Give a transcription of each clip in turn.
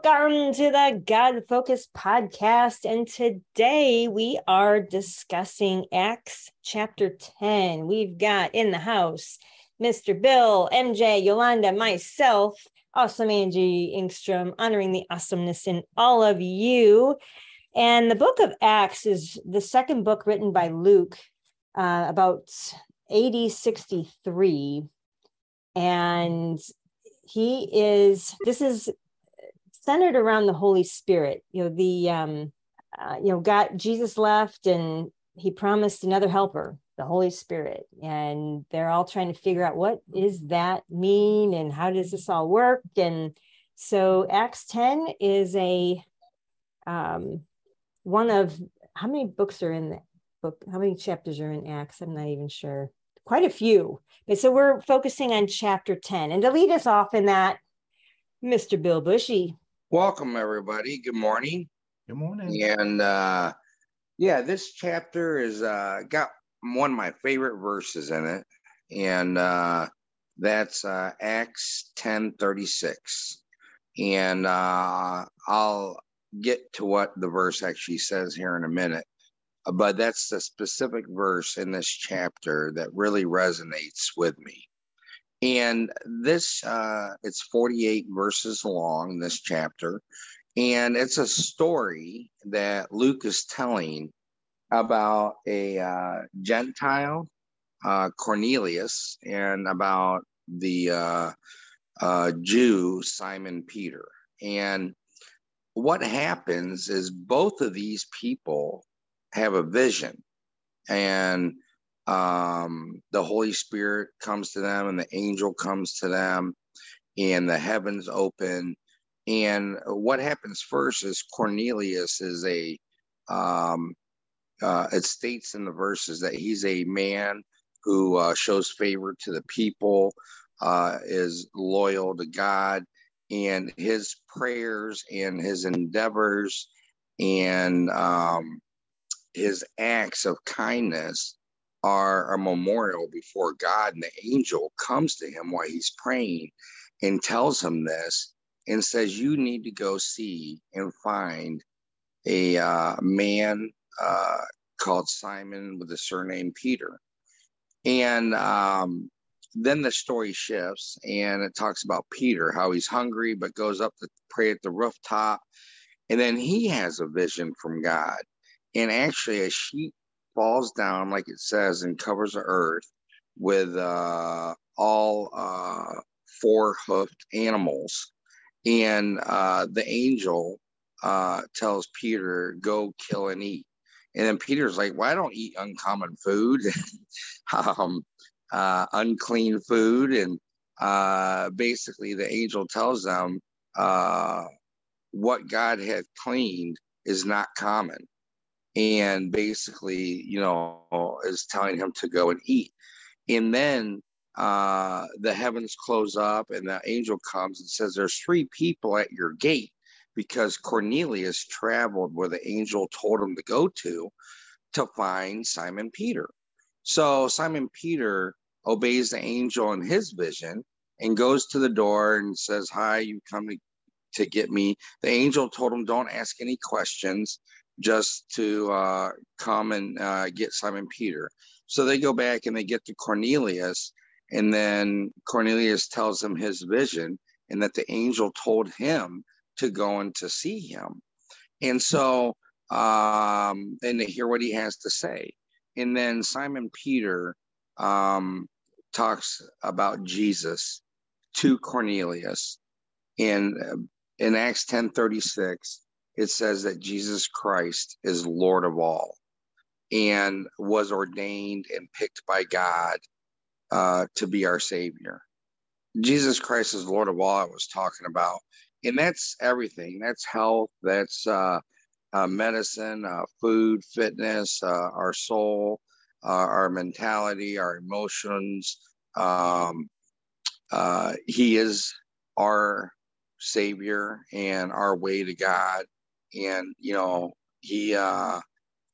Welcome to the God Focused Podcast, and today we are discussing Acts chapter 10. We've got in the house Mr. Bill, MJ, Yolanda, myself, awesome Angie Ingstrom, honoring the awesomeness in all of you. And the book of Acts is the second book written by Luke about AD 63, and this is centered around the Holy Spirit. Jesus left and he promised another helper, the Holy Spirit. And they're all trying to figure out what does that mean and how does this all work? And so Acts 10 is one of, how many books are in the book? How many chapters are in Acts? I'm not even sure. Quite a few. But so we're focusing on chapter 10. And to lead us off in that, Mr. Bill Bushy. Welcome, everybody. Good morning. Good morning. And this chapter is got one of my favorite verses in it, and that's Acts 10:36. And I'll get to what the verse actually says here in a minute, but that's the specific verse in this chapter that really resonates with me. And this, it's 48 verses long, this chapter, and it's a story that Luke is telling about a Gentile, Cornelius, and about the Jew, Simon Peter. And what happens is both of these people have a vision, and the Holy Spirit comes to them, and the angel comes to them, and the heavens open. And what happens first is Cornelius is it states in the verses that he's a man who shows favor to the people, is loyal to God, and his prayers and his endeavors and his acts of kindness are a memorial before God, and the angel comes to him while he's praying and tells him this and says, you need to go see and find a man called Simon with the surname Peter. And then the story shifts, and it talks about Peter, how he's hungry, but goes up to pray at the rooftop. And then he has a vision from God, and actually a sheep falls down, like it says, and covers the earth with all four-hoofed animals. And the angel tells Peter, go kill and eat. And then Peter's like, well, I don't eat uncommon food, unclean food. And basically the angel tells them what God had cleaned is not common. And basically, is telling him to go and eat. And then the heavens close up, and the angel comes and says, there's three people at your gate, because Cornelius traveled where the angel told him to go to find Simon Peter. So Simon Peter obeys the angel in his vision and goes to the door and says, hi, you come to get me. The angel told him, don't ask any questions, just to come and get Simon Peter. So they go back and they get to Cornelius, and then Cornelius tells him his vision and that the angel told him to go and to see him. And so, and they hear what he has to say. And then Simon Peter talks about Jesus to Cornelius. And in Acts 10:36, it says that Jesus Christ is Lord of all and was ordained and picked by God to be our Savior. Jesus Christ is Lord of all, I was talking about. And that's everything. That's health. That's medicine, food, fitness, our soul, our mentality, our emotions. He is our Savior and our way to God. And, he,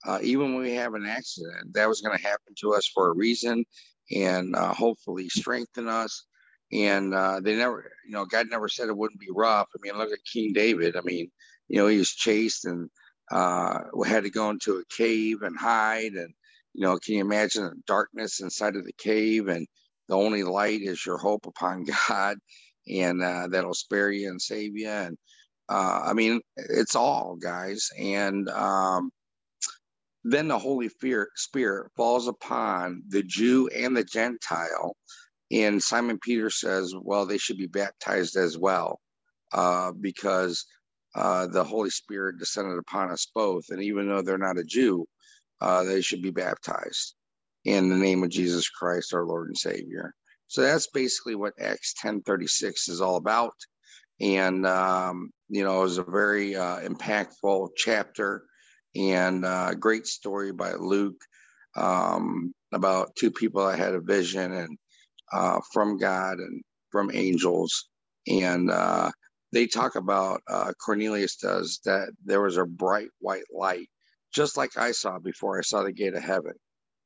even when we have an accident, that was going to happen to us for a reason, and hopefully strengthen us. And they never, you know, God never said it wouldn't be rough. I mean, look at King David. I mean, you know, he was chased and had to go into a cave and hide. And, you know, can you imagine the darkness inside of the cave? And the only light is your hope upon God, and that'll spare you and save you. And I mean, it's all, guys. And then the Holy Spirit falls upon the Jew and the Gentile. And Simon Peter says, well, they should be baptized as well, because the Holy Spirit descended upon us both. And even though they're not a Jew, they should be baptized in the name of Jesus Christ, our Lord and Savior. So that's basically what Acts 10:36 is all about. And, you know, it was a very impactful chapter, and a great story by Luke about two people that had a vision and from God and from angels. And they talk about, Cornelius does, that there was a bright white light, just like I saw before I saw the gate of heaven,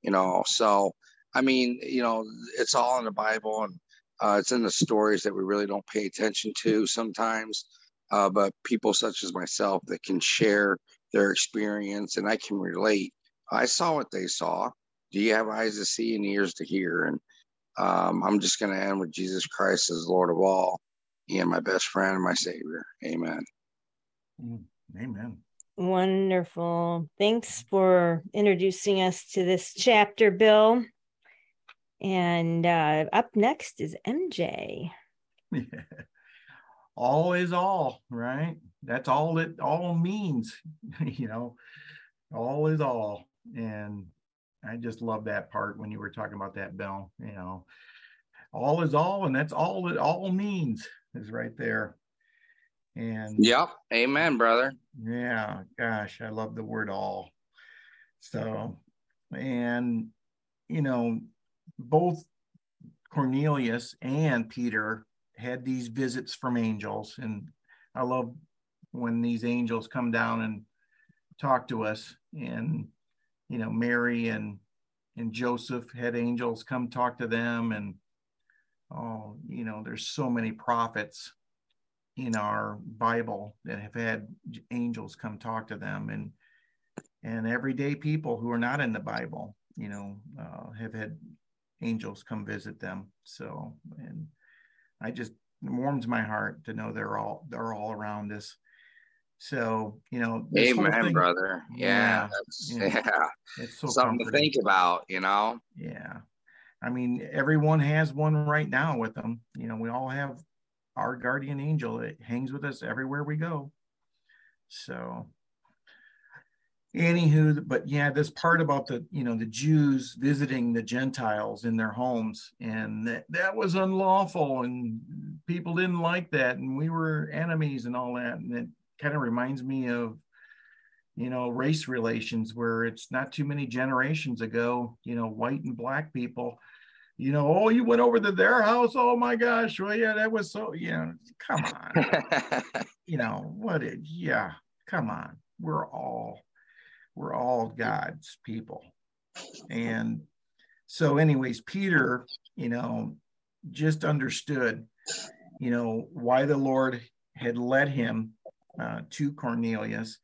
you know. So, I mean, you know, it's all in the Bible, and it's in the stories that we really don't pay attention to sometimes. But people such as myself that can share their experience, and I can relate. I saw what they saw. Do you have eyes to see and ears to hear? And I'm just going to end with Jesus Christ as Lord of all, and my best friend and my Savior. Amen. Amen. Wonderful. Thanks for introducing us to this chapter, Bill. And up next is MJ. Yeah. All is all, right? That's all it all means, you know, all is all. And I just love that part when you were talking about that, Bill, you know, all is all, and that's all it all means is right there. And yep. Amen, brother. Yeah. Gosh, I love the word all. So, and, you know, both Cornelius and Peter had these visits from angels, and I love when these angels come down and talk to us. And, you know, Mary and Joseph had angels come talk to them. And, oh, you know, there's so many prophets in our Bible that have had angels come talk to them, and everyday people who are not in the Bible, you know, have had angels come visit them. So, and I just, it warms my heart to know they're all around us. So, you know, amen, brother. Yeah, yeah. It's so something to think about, you know. Yeah, I mean, everyone has one right now with them. You know, we all have our guardian angel. It hangs with us everywhere we go. So, anywho, but yeah, this part about the, you know, the Jews visiting the Gentiles in their homes, and that was unlawful, and people didn't like that, and we were enemies and all that. And it kind of reminds me of, you know, race relations, where it's not too many generations ago, you know, white and black people, you know, oh, you went over to their house. Oh my gosh. Well, yeah, that was so, you know, come on, you know, come on. We're all God's people. And so anyways, Peter, you know, just understood, you know, why the Lord had led him to Cornelius,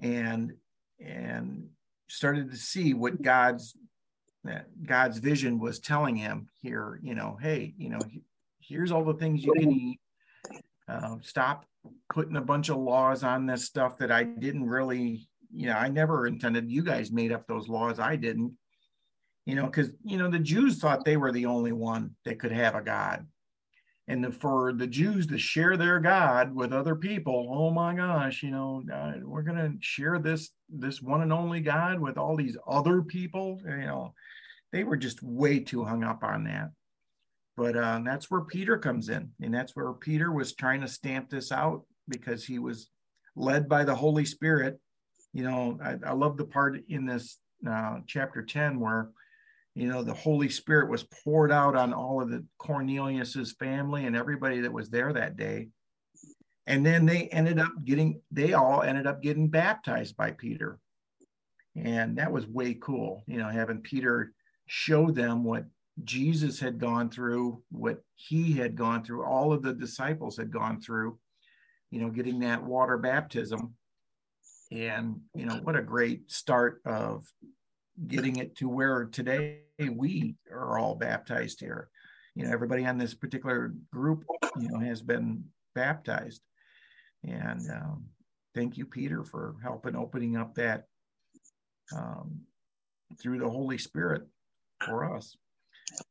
and started to see what God's vision was telling him here, you know, hey, you know, here's all the things you can eat. Stop putting a bunch of laws on this stuff that I didn't really, you know, I never intended. You guys made up those laws. I didn't, you know, because, you know, the Jews thought they were the only one that could have a God. And for the Jews to share their God with other people, oh my gosh, you know, we're going to share this one and only God with all these other people. You know, they were just way too hung up on that. But that's where Peter comes in. And that's where Peter was trying to stamp this out, because he was led by the Holy Spirit. You know, I love the part in this chapter 10 where, you know, the Holy Spirit was poured out on all of the Cornelius's family and everybody that was there that day. And then they all ended up getting baptized by Peter. And that was way cool, you know, having Peter show them what Jesus had gone through, what he had gone through, all of the disciples had gone through, you know, getting that water baptism. And, you know, what a great start of getting it to where today we are all baptized here. You know, everybody on this particular group, you know, has been baptized. And thank you, Peter, for helping opening up that through the Holy Spirit for us.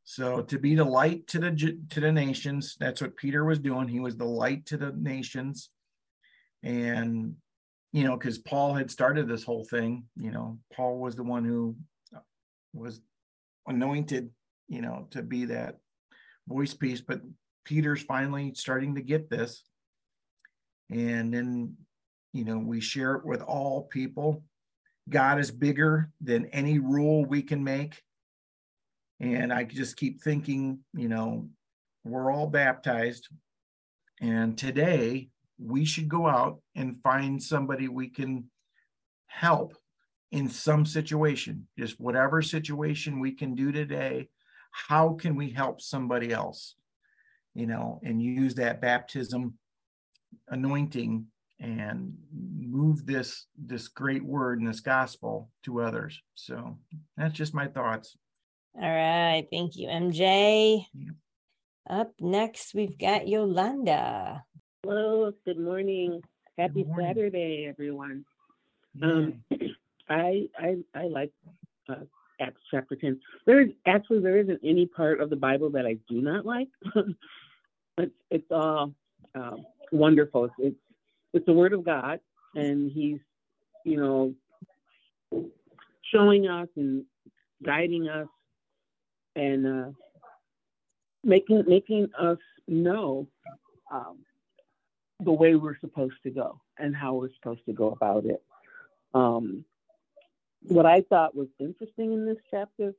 So to be the light to the nations, that's what Peter was doing. He was the light to the nations. And, you know, because Paul had started this whole thing, you know, Paul was the one who was anointed, you know, to be that voice piece. But Peter's finally starting to get this. And then, you know, we share it with all people. God is bigger than any rule we can make. And I just keep thinking, you know, we're all baptized. And today we should go out and find somebody we can help in some situation, just whatever situation we can do today. How can we help somebody else, you know, and use that baptism anointing and move this great word and this gospel to others. So that's just my thoughts. All right. Thank you, MJ. Yeah. Up next, we've got Yolanda. Hello. Good morning. Happy good morning. Saturday, everyone. Yeah. I like Acts chapter 10. There isn't any part of the Bible that I do not like. It's all wonderful. It's the word of God, and he's, you know, showing us and guiding us and making us know the way we're supposed to go and how we're supposed to go about it. What I thought was interesting in this chapter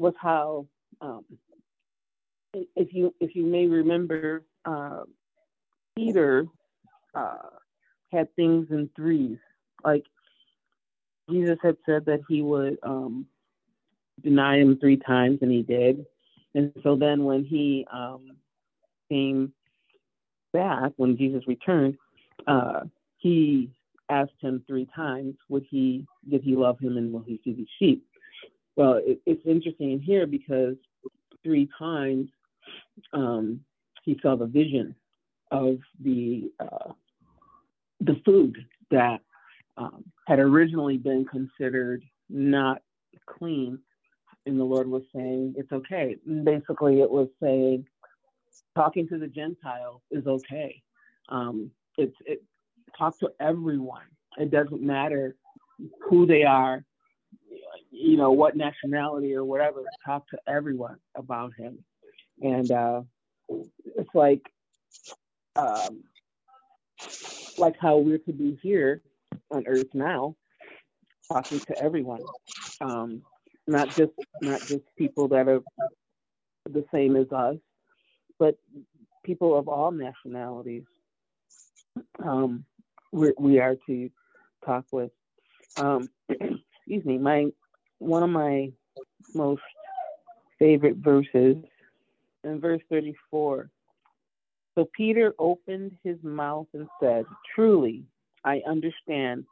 was how, if you may remember, Peter had things in threes. Like Jesus had said that he would deny him 3 times, and he did. And so then when he came back, when Jesus returned, he asked him 3 times, did he love him and will he feed his sheep? Well, it's interesting in here because 3 times he saw the vision of the food that had originally been considered not clean. And the Lord was saying, it's okay. And basically, it was saying, talking to the Gentiles is okay. Talk to everyone. It doesn't matter who they are, you know, what nationality or whatever. Talk to everyone about him. And it's like how we're to be here on earth now, talking to everyone, not just people that are the same as us, but people of all nationalities. We are to talk with. Excuse me. One of my most favorite verses in verse 34. So Peter opened his mouth and said, "Truly, I understand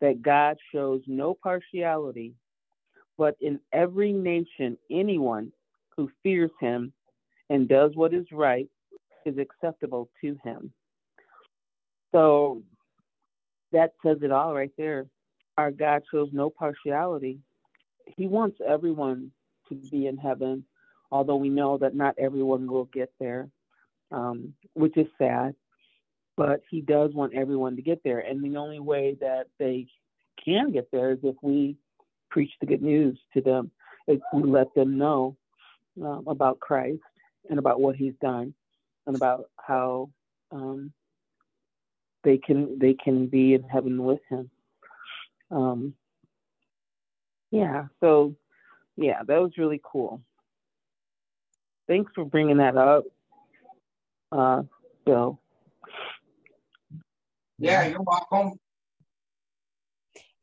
that God shows no partiality, but in every nation, anyone who fears him and does what is right is acceptable to him." So that says it all right there. Our God shows no partiality. He wants everyone to be in heaven, although we know that not everyone will get there. Which is sad, but he does want everyone to get there. And the only way that they can get there is if we preach the good news to them, if we let them know about Christ and about what he's done and about how they can be in heaven with him. So that was really cool. Thanks for bringing that up. Bill. Yeah, you're welcome.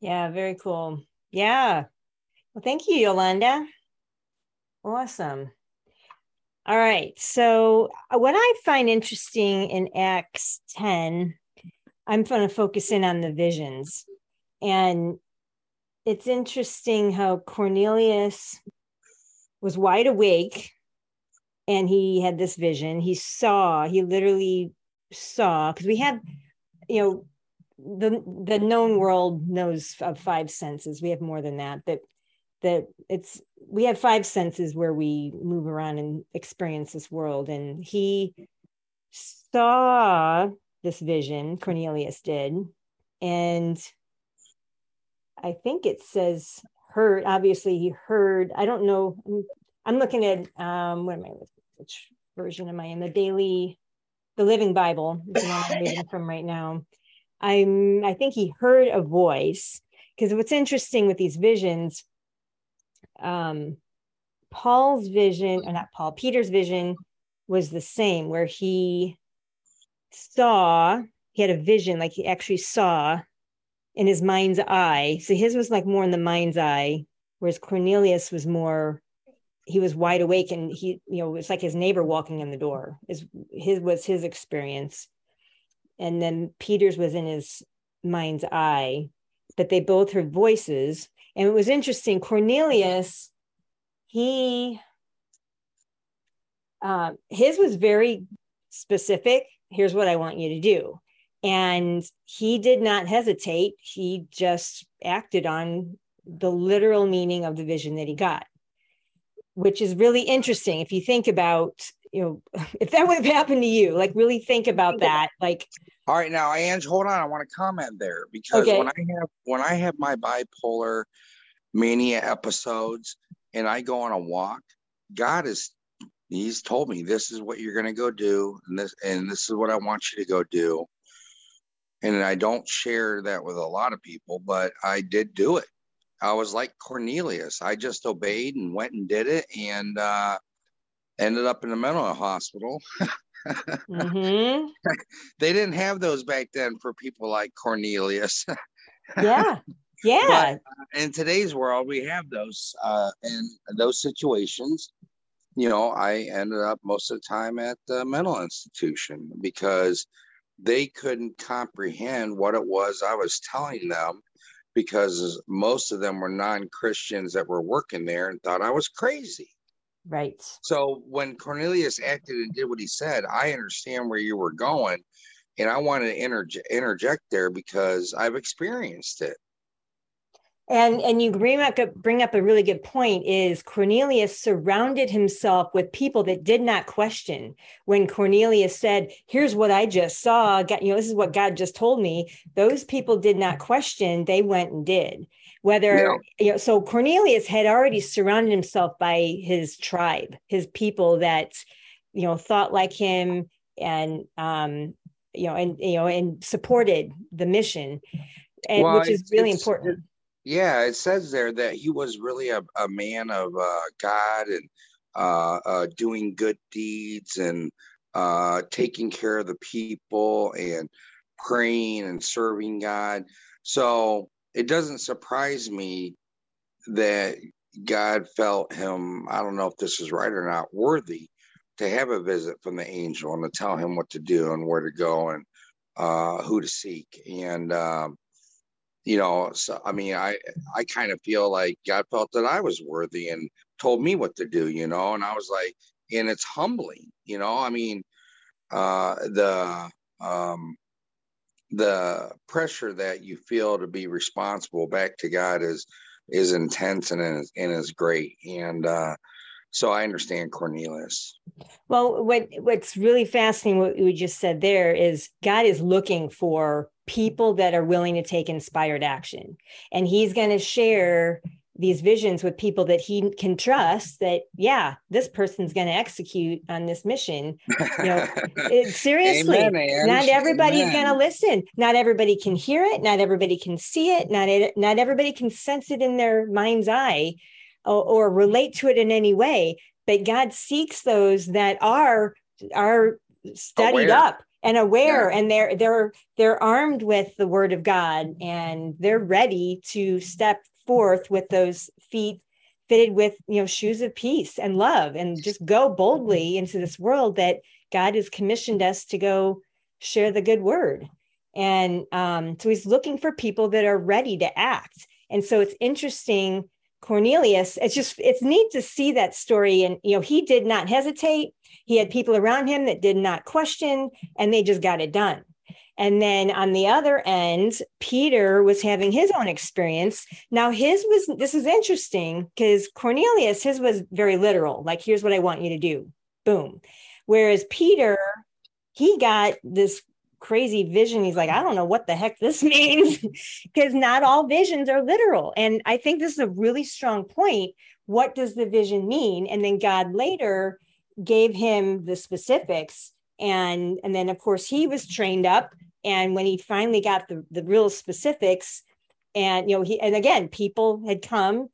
Yeah, very cool. Yeah. Well, thank you, Yolanda. Awesome. All right. So what I find interesting in Acts 10, I'm going to focus in on the visions. And it's interesting how Cornelius was wide awake and he had this vision. He literally saw, because we have, the known world knows of five senses. We have more than that, we have five senses where we move around and experience this world. And he saw this vision, Cornelius did. And I think it says heard, obviously he heard, I don't know. I'm looking at, which version am I in? The Living Bible is the one I'm reading from right now. I think he heard a voice, because what's interesting with these visions, Peter's vision was the same, where he had a vision, like he actually saw in his mind's eye. So his was like more in the mind's eye, whereas Cornelius was more, he was wide awake, and he, it's like his neighbor walking in the door was his experience. And then Peter's was in his mind's eye, but they both heard voices. And it was interesting, Cornelius, his was very specific. Here's what I want you to do. And he did not hesitate. He just acted on the literal meaning of the vision that he got, which is really interesting. If you think about, if that would have happened to you, like really think about that. Like, all right, now, Ange, hold on. I want to comment there, because okay. when I have my bipolar mania episodes and I go on a walk, He's told me this is what you're going to go do, and this is what I want you to go do. And I don't share that with a lot of people, but I did do it. I was like Cornelius. I just obeyed and went and did it, and ended up in a mental hospital. Mm-hmm. They didn't have those back then for people like Cornelius. Yeah. Yeah. But in today's world, we have those in those situations. I ended up most of the time at the mental institution because they couldn't comprehend what it was I was telling them, because most of them were non-Christians that were working there and thought I was crazy. Right. So when Cornelius acted and did what he said, I understand where you were going, and I wanted to interject there because I've experienced it. And you bring up a really good point, is Cornelius surrounded himself with people that did not question. When Cornelius said, here's what I just saw, this is what God just told me, those people did not question. They went and did. So Cornelius had already surrounded himself by his tribe, his people that, thought like him and supported the mission, which is really important. Yeah, it says there that he was really a man of God and doing good deeds and taking care of the people and praying and serving God. So it doesn't surprise me that God felt him, I don't know if this is right or not, worthy to have a visit from the angel and to tell him what to do and where to go and who to seek. And I kind of feel like God felt that I was worthy and told me what to do, and I was like, and it's humbling, the pressure that you feel to be responsible back to God is intense and is great. And, so I understand Cornelius. Well, what's really fascinating, what we just said there, is God is looking for people that are willing to take inspired action. And he's going to share these visions with people that he can trust that, yeah, this person's going to execute on this mission. Seriously, Amen, not everybody's going to listen. Not everybody can hear it. Not everybody can see it. Not everybody can sense it in their mind's eye or relate to it in any way, but God seeks those that are studied up and aware, and they're armed with the word of God, and they're ready to step forth with those feet fitted with, shoes of peace and love, and just go boldly into this world that God has commissioned us to go share the good word. And so he's looking for people that are ready to act. And so it's interesting, Cornelius, it's neat to see that story. And, he did not hesitate. He had people around him that did not question, and they just got it done. And then on the other end, Peter was having his own experience. Now this is interesting because Cornelius, his was very literal. Like, here's what I want you to do. Boom. Whereas Peter, he got this crazy vision. He's like, I don't know what the heck this means, because not all visions are literal. And I think this is a really strong point. What does the vision mean? And then God later gave him the specifics. And then, of course, he was trained up. And when he finally got the real specifics, and, and again, people had come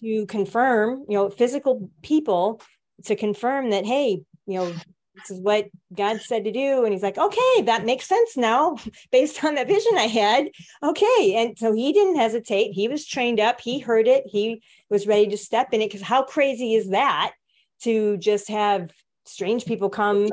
to confirm, physical people to confirm that, hey, this is what God said to do. And he's like, okay, that makes sense now based on that vision I had. Okay. And so he didn't hesitate. He was trained up. He heard it. He was ready to step in it. Because how crazy is that to just have strange people come